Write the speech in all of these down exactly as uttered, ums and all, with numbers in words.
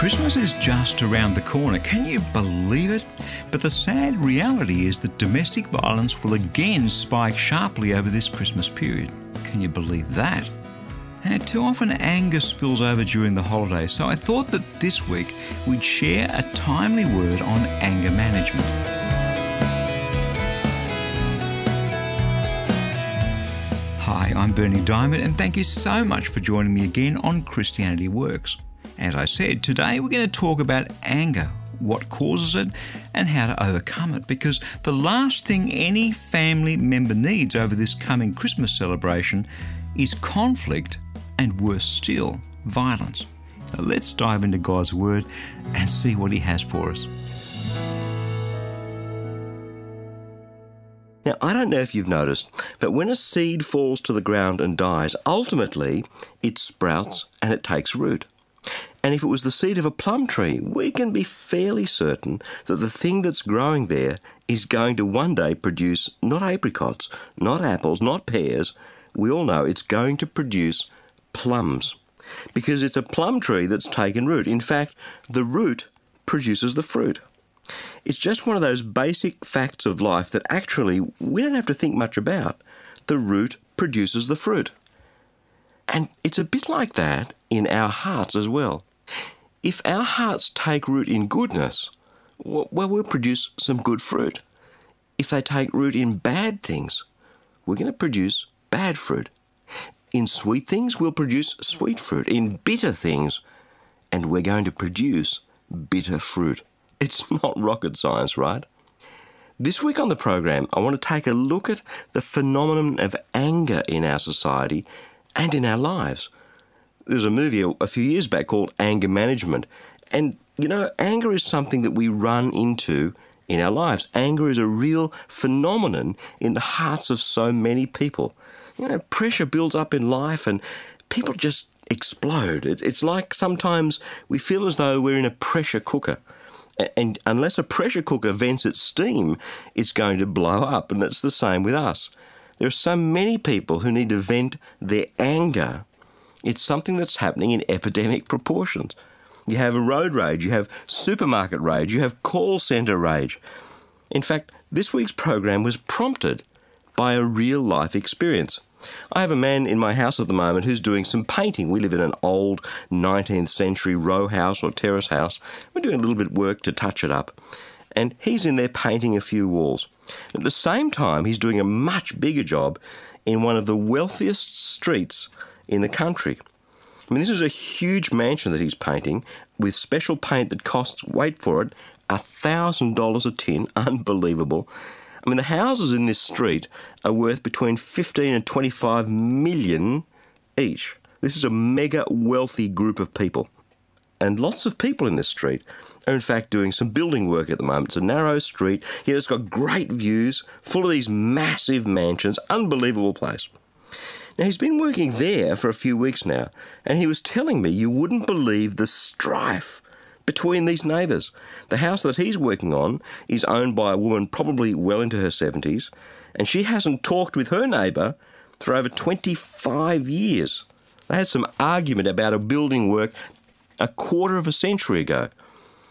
Christmas is just around the corner. Can you believe it? But the sad reality is that domestic violence will again spike sharply over this Christmas period. Can you believe that? And too often anger spills over during the holidays, so I thought that this week we'd share a timely word on anger management. Hi, I'm Bernie Diamond, and thank you so much for joining me again on Christianity Works. As I said, today we're going to talk about anger, what causes it, and how to overcome it, because the last thing any family member needs over this coming Christmas celebration is conflict and, worse still, violence. So let's dive into God's Word and see what He has for us. Now, I don't know if you've noticed, but when a seed falls to the ground and dies, ultimately it sprouts and it takes root. And if it was the seed of a plum tree, we can be fairly certain that the thing that's growing there is going to one day produce not apricots, not apples, not pears. We all know it's going to produce plums because it's a plum tree that's taken root. In fact, the root produces the fruit. It's just one of those basic facts of life that actually we don't have to think much about. The root produces the fruit. And it's a bit like that in our hearts as well. If our hearts take root in goodness, well, we'll produce some good fruit. If they take root in bad things, we're going to produce bad fruit. In sweet things, we'll produce sweet fruit. In bitter things, and we're going to produce bitter fruit. It's not rocket science, right? This week on the program, I want to take a look at the phenomenon of anger in our society and in our lives. There's a movie a few years back called Anger Management. And, you know, anger is something that we run into in our lives. Anger is a real phenomenon in the hearts of so many people. You know, pressure builds up in life and people just explode. It's like sometimes we feel as though we're in a pressure cooker. And unless a pressure cooker vents its steam, it's going to blow up. And it's the same with us. There are so many people who need to vent their anger. It's something that's happening in epidemic proportions. You have road rage, you have supermarket rage, you have call centre rage. In fact, this week's program was prompted by a real-life experience. I have a man in my house at the moment who's doing some painting. We live in an old nineteenth century row house or terrace house. We're doing a little bit of work to touch it up. And he's in there painting a few walls. At the same time, he's doing a much bigger job in one of the wealthiest streets in the country. I mean, this is a huge mansion that he's painting with special paint that costs, wait for it, one thousand dollars a tin. Unbelievable. I mean, the houses in this street are worth between fifteen and twenty-five million each. This is a mega wealthy group of people. And lots of people in this street are, in fact, doing some building work at the moment. It's a narrow street, yet it's got great views, full of these massive mansions, unbelievable place. Now, he's been working there for a few weeks now, and he was telling me you wouldn't believe the strife between these neighbours. The house that he's working on is owned by a woman probably well into her seventies, and she hasn't talked with her neighbour for over twenty-five years. They had some argument about a building work a quarter of a century ago.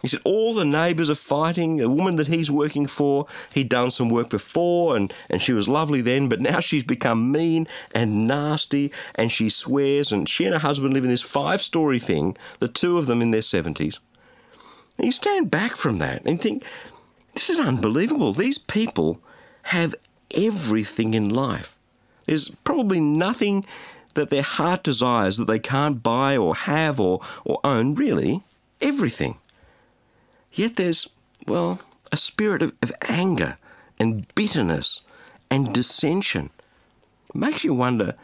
He said all the neighbours are fighting. The woman that he's working for, he'd done some work before and, and she was lovely then, but now she's become mean and nasty and she swears, and she and her husband live in this five-storey thing, the two of them in their seventies. And you stand back from that and think, this is unbelievable. These people have everything in life. There's probably nothing that their heart desires that they can't buy or have or, or own, really, everything. Yet there's, well, a spirit of, of anger and bitterness and dissension. It makes you wonder,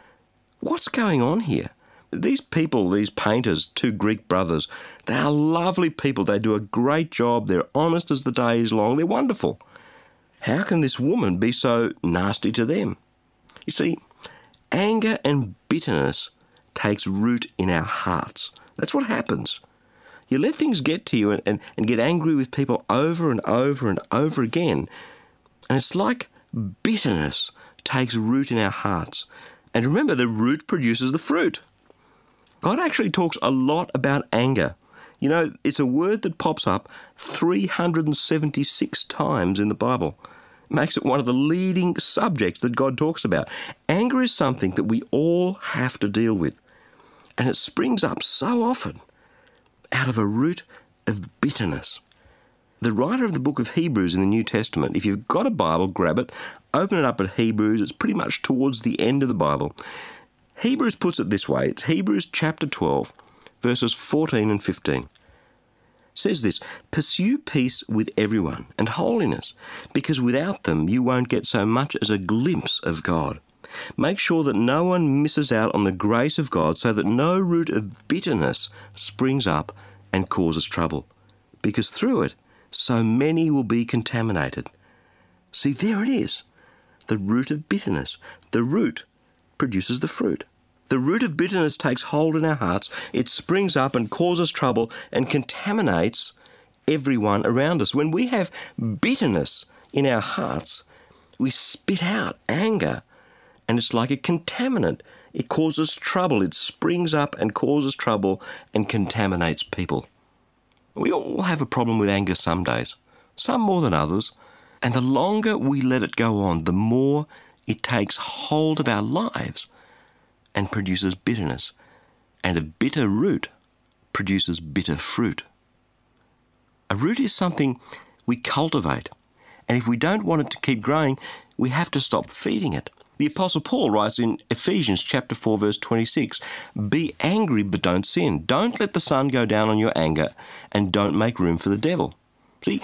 what's going on here? These people, these painters, two Greek brothers, they are lovely people. They do a great job. They're honest as the day is long. They're wonderful. How can this woman be so nasty to them? You see, anger and bitterness takes root in our hearts. That's what happens. You let things get to you and, and, and get angry with people over and over and over again. And it's like bitterness takes root in our hearts. And remember, the root produces the fruit. God actually talks a lot about anger You know, it's a word that pops up three hundred seventy-six times in the Bible. It makes it one of the leading subjects that God talks about. Anger is something that we all have to deal with, and it springs up so often out of a root of bitterness. The writer of the book of Hebrews in the New Testament, if you've got a Bible, grab it, open it up at Hebrews. It's pretty much towards the end of the Bible. Hebrews puts it this way. It's Hebrews chapter twelve, verses fourteen and fifteen. It says this, "Pursue peace with everyone and holiness, because without them you won't get so much as a glimpse of God. Make sure that no one misses out on the grace of God, so that no root of bitterness springs up and causes trouble, because through it so many will be contaminated." See, there it is, the root of bitterness. The root produces the fruit. The root of bitterness takes hold in our hearts. It springs up and causes trouble and contaminates everyone around us. When we have bitterness in our hearts, we spit out anger, and it's like a contaminant. It causes trouble. It springs up and causes trouble and contaminates people. We all have a problem with anger some days, some more than others. And the longer we let it go on, the more it takes hold of our lives and produces bitterness. And a bitter root produces bitter fruit. A root is something we cultivate. And if we don't want it to keep growing, we have to stop feeding it. The Apostle Paul writes in Ephesians chapter four, verse twenty-six, "Be angry, but don't sin. Don't let the sun go down on your anger, and don't make room for the devil." See,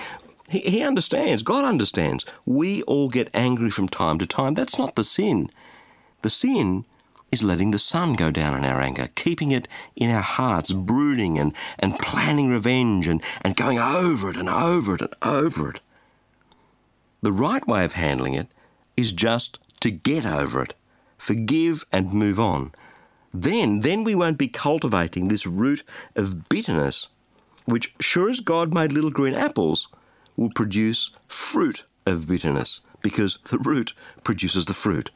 he, he understands, God understands. We all get angry from time to time. That's not the sin. The sin is letting the sun go down on our anger, keeping it in our hearts, brooding and, and planning revenge and, and going over it and over it and over it. The right way of handling it is just to get over it, forgive and move on. Then, then we won't be cultivating this root of bitterness, which, sure as God made little green apples, will produce fruit of bitterness, because the root produces the fruit.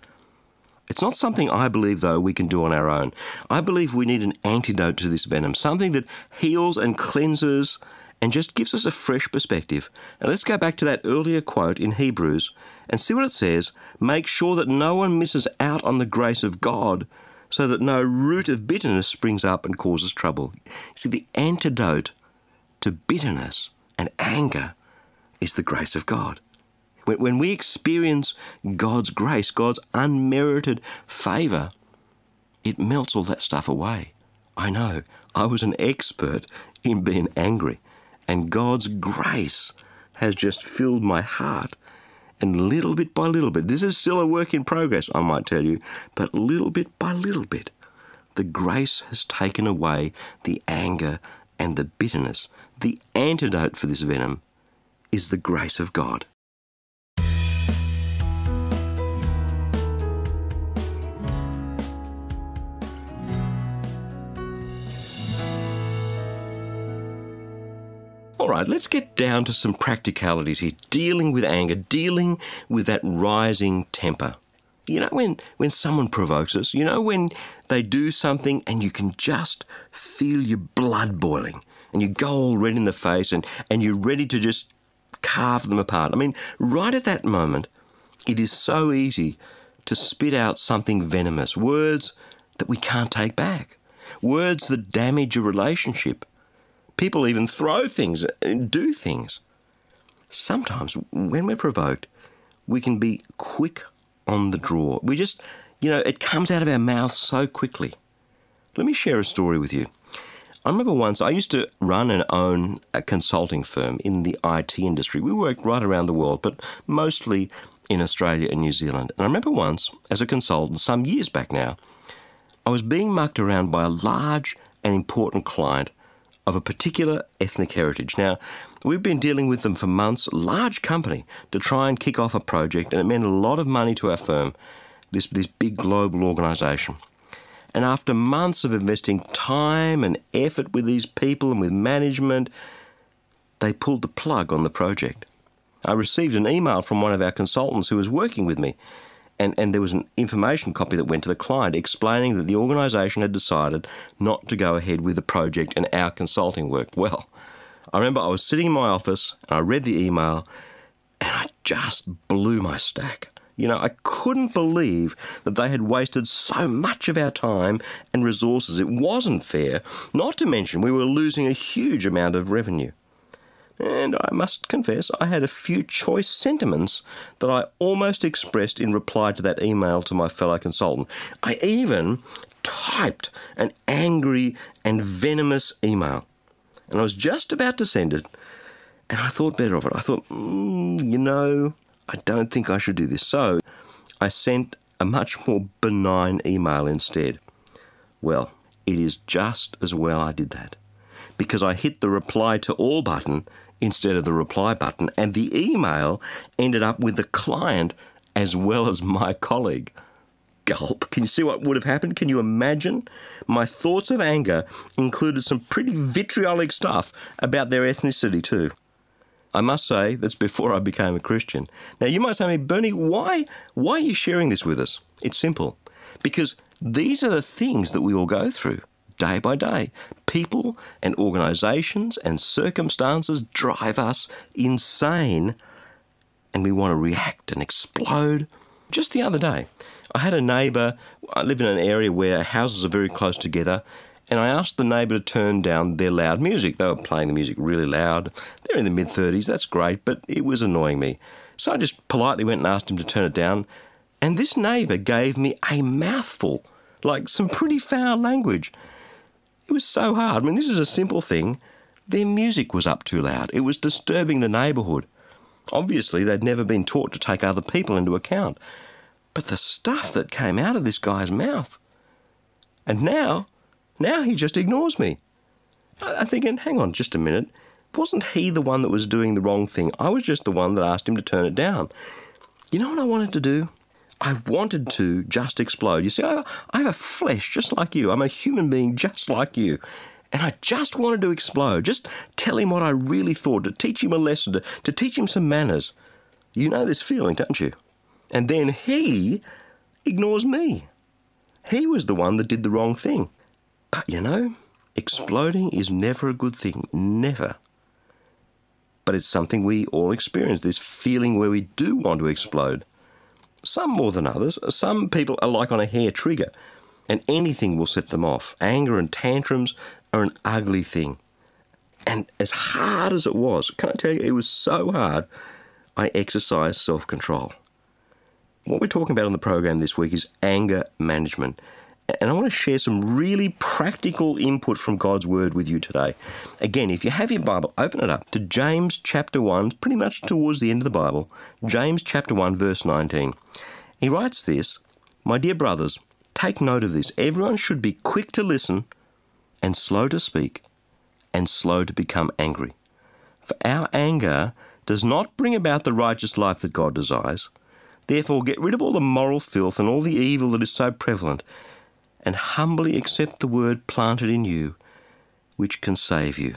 It's not something, I believe, though, we can do on our own. I believe we need an antidote to this venom, something that heals and cleanses and just gives us a fresh perspective. And let's go back to that earlier quote in Hebrews and see what it says. "Make sure that no one misses out on the grace of God, so that no root of bitterness springs up and causes trouble." See, the antidote to bitterness and anger is the grace of God. When we experience God's grace, God's unmerited favour, it melts all that stuff away. I know, I was an expert in being angry, and God's grace has just filled my heart. And little bit by little bit, this is still a work in progress, I might tell you, but little bit by little bit, the grace has taken away the anger and the bitterness. The antidote for this venom is the grace of God. All right, let's get down to some practicalities here, dealing with anger, dealing with that rising temper. You know, when, when someone provokes us, you know, when they do something and you can just feel your blood boiling and you go all red in the face and, and you're ready to just carve them apart. I mean, right at that moment, it is so easy to spit out something venomous, words that we can't take back, words that damage a relationship. People even throw things and do things. Sometimes when we're provoked, we can be quick on the draw. We just, you know, it comes out of our mouth so quickly. Let me share a story with you. I remember once I used to run and own a consulting firm in the I T industry. We worked right around the world, but mostly in Australia and New Zealand. And I remember once, as a consultant, some years back now, I was being mucked around by a large and important client of a particular ethnic heritage. Now, we've been dealing with them for months, a large company, to try and kick off a project, and it meant a lot of money to our firm, this, this big global organisation. And after months of investing time and effort with these people and with management, they pulled the plug on the project. I received an email from one of our consultants who was working with me, and, and there was an information copy that went to the client explaining that the organisation had decided not to go ahead with the project and our consulting work. Well, I remember I was sitting in my office and I read the email and I just blew my stack. You know, I couldn't believe that they had wasted so much of our time and resources. It wasn't fair, not to mention we were losing a huge amount of revenue. And I must confess, I had a few choice sentiments that I almost expressed in reply to that email to my fellow consultant. I even typed an angry and venomous email, and I was just about to send it, and I thought better of it. I thought, mm, you know... I don't think I should do this. So I sent a much more benign email instead. Well, it is just as well I did that, because I hit the reply to all button instead of the reply button, and the email ended up with the client as well as my colleague. Gulp. Can you see what would have happened? Can you imagine? My thoughts of anger included some pretty vitriolic stuff about their ethnicity too. I must say, that's before I became a Christian. Now, you might say to me, Bernie, why, why are you sharing this with us? It's simple. Because these are the things that we all go through day by day. People and organisations and circumstances drive us insane, and we want to react and explode. Just the other day, I had a neighbour. I live in an area where houses are very close together, and I asked the neighbour to turn down their loud music. They were playing the music really loud. They're in the mid-thirties, that's great, but it was annoying me. So I just politely went and asked him to turn it down, and this neighbour gave me a mouthful, like some pretty foul language. It was so hard. I mean, this is a simple thing. Their music was up too loud. It was disturbing the neighbourhood. Obviously, they'd never been taught to take other people into account. But the stuff that came out of this guy's mouth, and now... Now he just ignores me. I'm thinking, hang on just a minute. Wasn't he the one that was doing the wrong thing? I was just the one that asked him to turn it down. You know what I wanted to do? I wanted to just explode. You see, I have a flesh just like you. I'm a human being just like you. And I just wanted to explode, just tell him what I really thought, to teach him a lesson, to, to teach him some manners. You know this feeling, don't you? And then he ignores me. He was the one that did the wrong thing. But, you know, exploding is never a good thing, never. But it's something we all experience, this feeling where we do want to explode. Some more than others. Some people are like on a hair trigger, and anything will set them off. Anger and tantrums are an ugly thing. And as hard as it was, can I tell you, it was so hard, I exercised self-control. What we're talking about on the program this week is anger management. And I want to share some really practical input from God's Word with you today. Again, if you have your Bible, open it up to James chapter one, pretty much towards the end of the Bible, James chapter one, verse nineteen. He writes this, "My dear brothers, take note of this. Everyone should be quick to listen and slow to speak and slow to become angry. For our anger does not bring about the righteous life that God desires. Therefore, get rid of all the moral filth and all the evil that is so prevalent, and humbly accept the word planted in you, which can save you."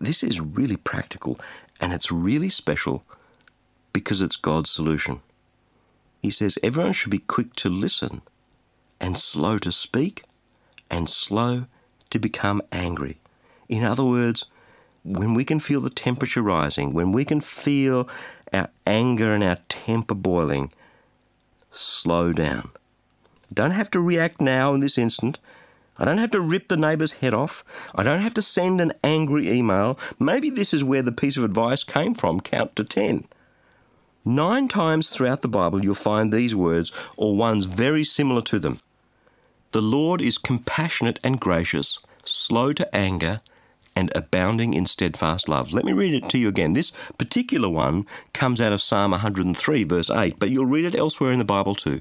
This is really practical, and it's really special because it's God's solution. He says everyone should be quick to listen and slow to speak and slow to become angry. In other words, when we can feel the temperature rising, when we can feel our anger and our temper boiling, slow down. Don't have to react now in this instant. I don't have to rip the neighbour's head off. I don't have to send an angry email. Maybe this is where the piece of advice came from, count to ten. Nine times throughout the Bible you'll find these words or ones very similar to them. The Lord is compassionate and gracious, slow to anger, and abounding in steadfast love. Let me read it to you again. This particular one comes out of Psalm one hundred three, verse eight, but you'll read it elsewhere in the Bible too.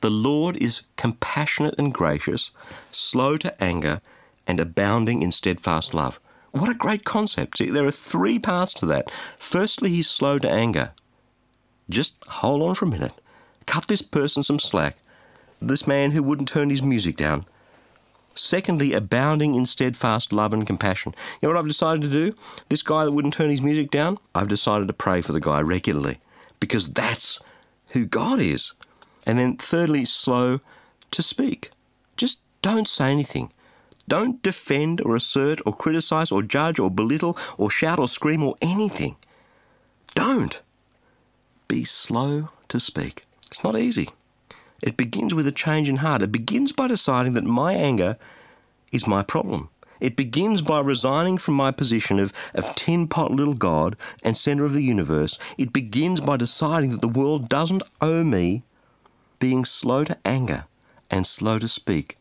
The Lord is compassionate and gracious, slow to anger, and abounding in steadfast love. What a great concept. See, there are three parts to that. Firstly, he's slow to anger. Just hold on for a minute. Cut this person some slack, this man who wouldn't turn his music down. Secondly, abounding in steadfast love and compassion. You know what I've decided to do? This guy that wouldn't turn his music down, I've decided to pray for the guy regularly, because that's who God is. And then thirdly, slow to speak. Just don't say anything. Don't defend or assert or criticize or judge or belittle or shout or scream or anything. Don't. Be slow to speak. It's not easy. It begins with a change in heart. It begins by deciding that my anger is my problem. It begins by resigning from my position of, of tin pot little God and centre of the universe. It begins by deciding that the world doesn't owe me, being slow to anger and slow to speak.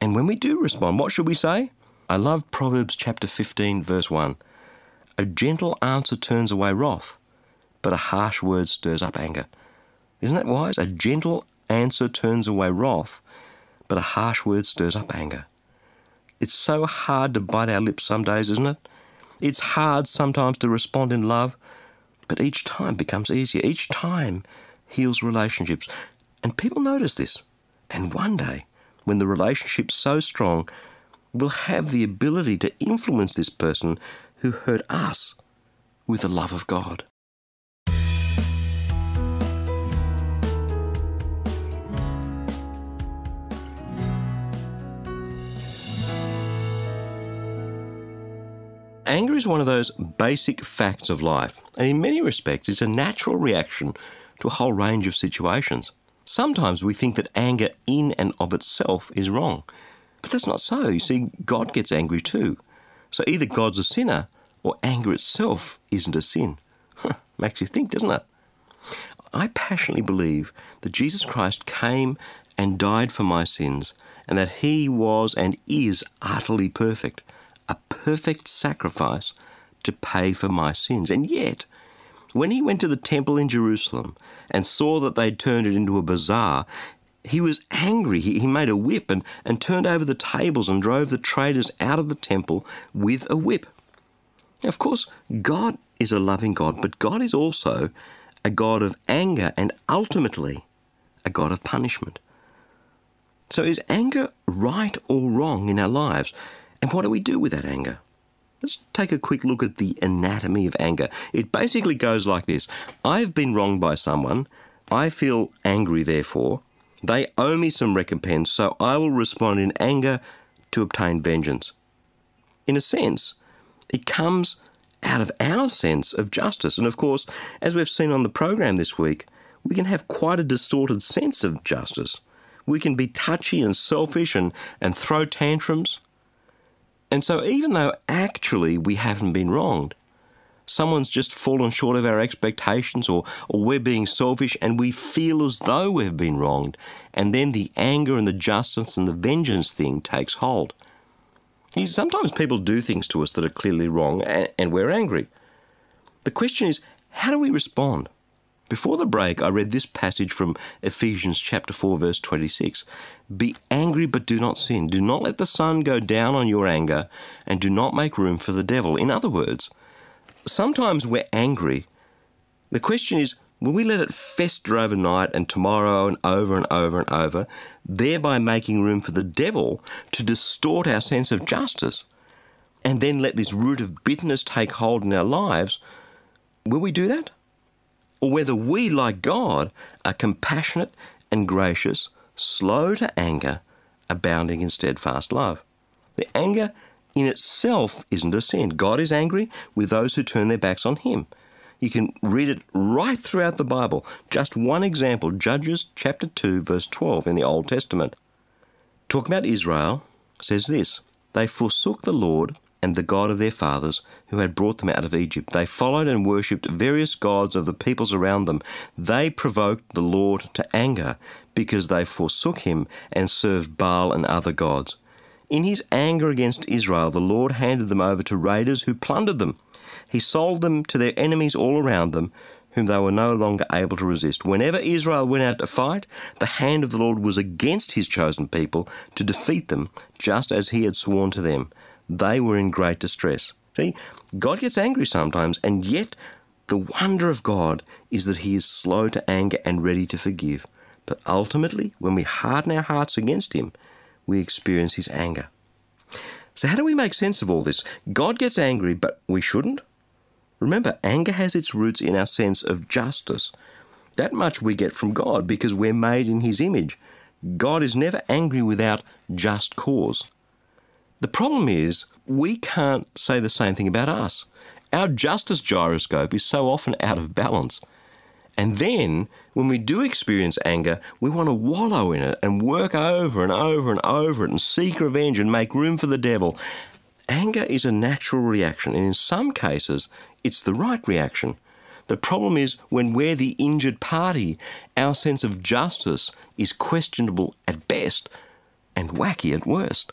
And when we do respond, what should we say? I love Proverbs chapter fifteen, verse one. A gentle answer turns away wrath, but a harsh word stirs up anger. Isn't that wise? A gentle answer turns away wrath, but a harsh word stirs up anger. It's so hard to bite our lips some days, isn't it? It's hard sometimes to respond in love, but each time becomes easier. Each time heals relationships. And people notice this. And one day, when the relationship's so strong, we'll have the ability to influence this person who hurt us with the love of God. Anger is one of those basic facts of life, and in many respects it's a natural reaction to a whole range of situations. Sometimes we think that anger in and of itself is wrong, but that's not so. You see, God gets angry too. So either God's a sinner or anger itself isn't a sin. Makes you think, doesn't it? I passionately believe that Jesus Christ came and died for my sins, and that he was and is utterly perfect, a perfect sacrifice to pay for my sins. And yet, when he went to the temple in Jerusalem and saw that they'd turned it into a bazaar, he was angry. He, he made a whip and, and turned over the tables and drove the traders out of the temple with a whip. Now, of course, God is a loving God, but God is also a God of anger and ultimately a God of punishment. So is anger right or wrong in our lives? And what do we do with that anger? Let's take a quick look at the anatomy of anger. It basically goes like this. I've been wronged by someone. I feel angry, therefore. They owe me some recompense, so I will respond in anger to obtain vengeance. In a sense, it comes out of our sense of justice. And of course, as we've seen on the program this week, we can have quite a distorted sense of justice. We can be touchy and selfish and, and throw tantrums. And so even though actually we haven't been wronged, someone's just fallen short of our expectations or, or we're being selfish and we feel as though we've been wronged, and then the anger and the justice and the vengeance thing takes hold. Sometimes people do things to us that are clearly wrong and, and we're angry. The question is, how do we respond? Before the break, I read this passage from Ephesians chapter four, verse twenty-six. Be angry, but do not sin. Do not let the sun go down on your anger, and do not make room for the devil. In other words, sometimes we're angry. The question is, will we let it fester overnight and tomorrow and over and over and over, thereby making room for the devil to distort our sense of justice, and then let this root of bitterness take hold in our lives? Will we do that? Or whether we, like God, are compassionate and gracious, slow to anger, abounding in steadfast love. The anger in itself isn't a sin. God is angry with those who turn their backs on him. You can read it right throughout the Bible. Just one example, Judges chapter two, verse twelve in the Old Testament. Talking about Israel, says this, they forsook the Lord and the God of their fathers, who had brought them out of Egypt. They followed and worshipped various gods of the peoples around them. They provoked the Lord to anger, because they forsook him and served Baal and other gods. In his anger against Israel, the Lord handed them over to raiders who plundered them. He sold them to their enemies all around them, whom they were no longer able to resist. Whenever Israel went out to fight, the hand of the Lord was against his chosen people to defeat them, just as he had sworn to them. They were in great distress. See, God gets angry sometimes, and yet the wonder of God is that he is slow to anger and ready to forgive. But ultimately, when we harden our hearts against him, we experience his anger. So how do we make sense of all this? God gets angry, but we shouldn't? Remember, anger has its roots in our sense of justice. That much we get from God because we're made in his image. God is never angry without just cause. The problem is we can't say the same thing about us. Our justice gyroscope is so often out of balance. And then when we do experience anger, we want to wallow in it and work over and over and over it and seek revenge and make room for the devil. Anger is a natural reaction, and in some cases, it's the right reaction. The problem is when we're the injured party, our sense of justice is questionable at best and wacky at worst.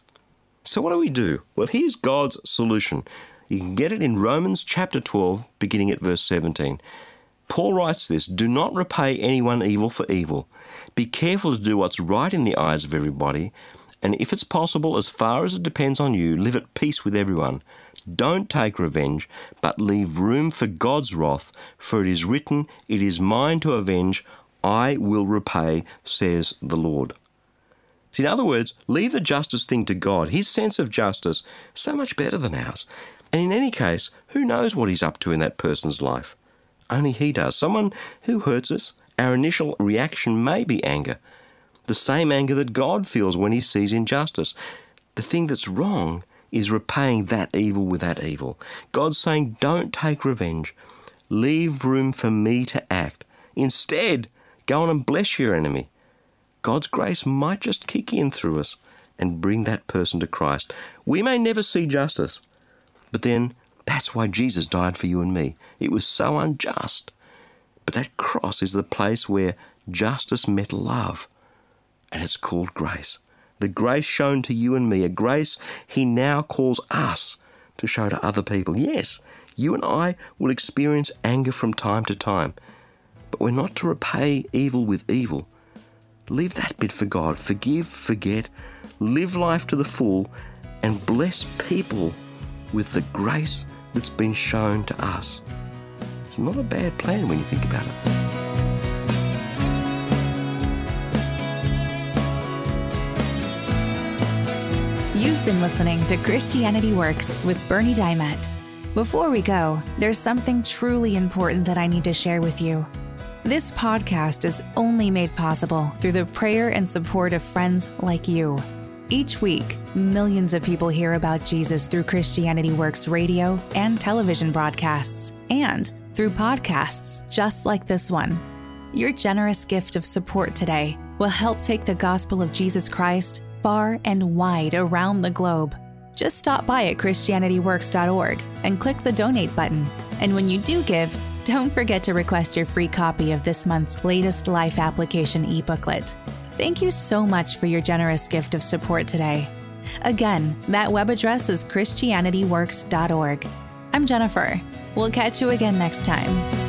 So what do we do? Well, here's God's solution. You can get it in Romans chapter twelve, beginning at verse seventeen. Paul writes this, "Do not repay anyone evil for evil. Be careful to do what's right in the eyes of everybody, and if it's possible, as far as it depends on you, live at peace with everyone. Don't take revenge, but leave room for God's wrath, for it is written, 'It is mine to avenge, I will repay, says the Lord.'" See, in other words, leave the justice thing to God. His sense of justice is so much better than ours. And in any case, who knows what he's up to in that person's life? Only he does. Someone who hurts us, our initial reaction may be anger, the same anger that God feels when he sees injustice. The thing that's wrong is repaying that evil with that evil. God's saying, don't take revenge. Leave room for me to act. Instead, go on and bless your enemy. God's grace might just kick in through us and bring that person to Christ. We may never see justice, but then that's why Jesus died for you and me. It was so unjust. But that cross is the place where justice met love, and it's called grace. The grace shown to you and me, a grace he now calls us to show to other people. Yes, you and I will experience anger from time to time, but we're not to repay evil with evil. Leave that bit for God. Forgive, forget, live life to the full, and bless people with the grace that's been shown to us. It's not a bad plan when you think about it. You've been listening to Christianity Works with Bernie Diamond. Before we go, there's something truly important that I need to share with you. This podcast is only made possible through the prayer and support of friends like you. Each week, millions of people hear about Jesus through Christianity Works radio and television broadcasts, and through podcasts just like this one. Your generous gift of support today will help take the gospel of Jesus Christ far and wide around the globe. Just stop by at Christianity Works dot org and click the donate button. And when you do give, don't forget to request your free copy of this month's latest Life Application e-booklet. Thank you so much for your generous gift of support today. Again, that web address is Christianity Works dot org. I'm Jennifer. We'll catch you again next time.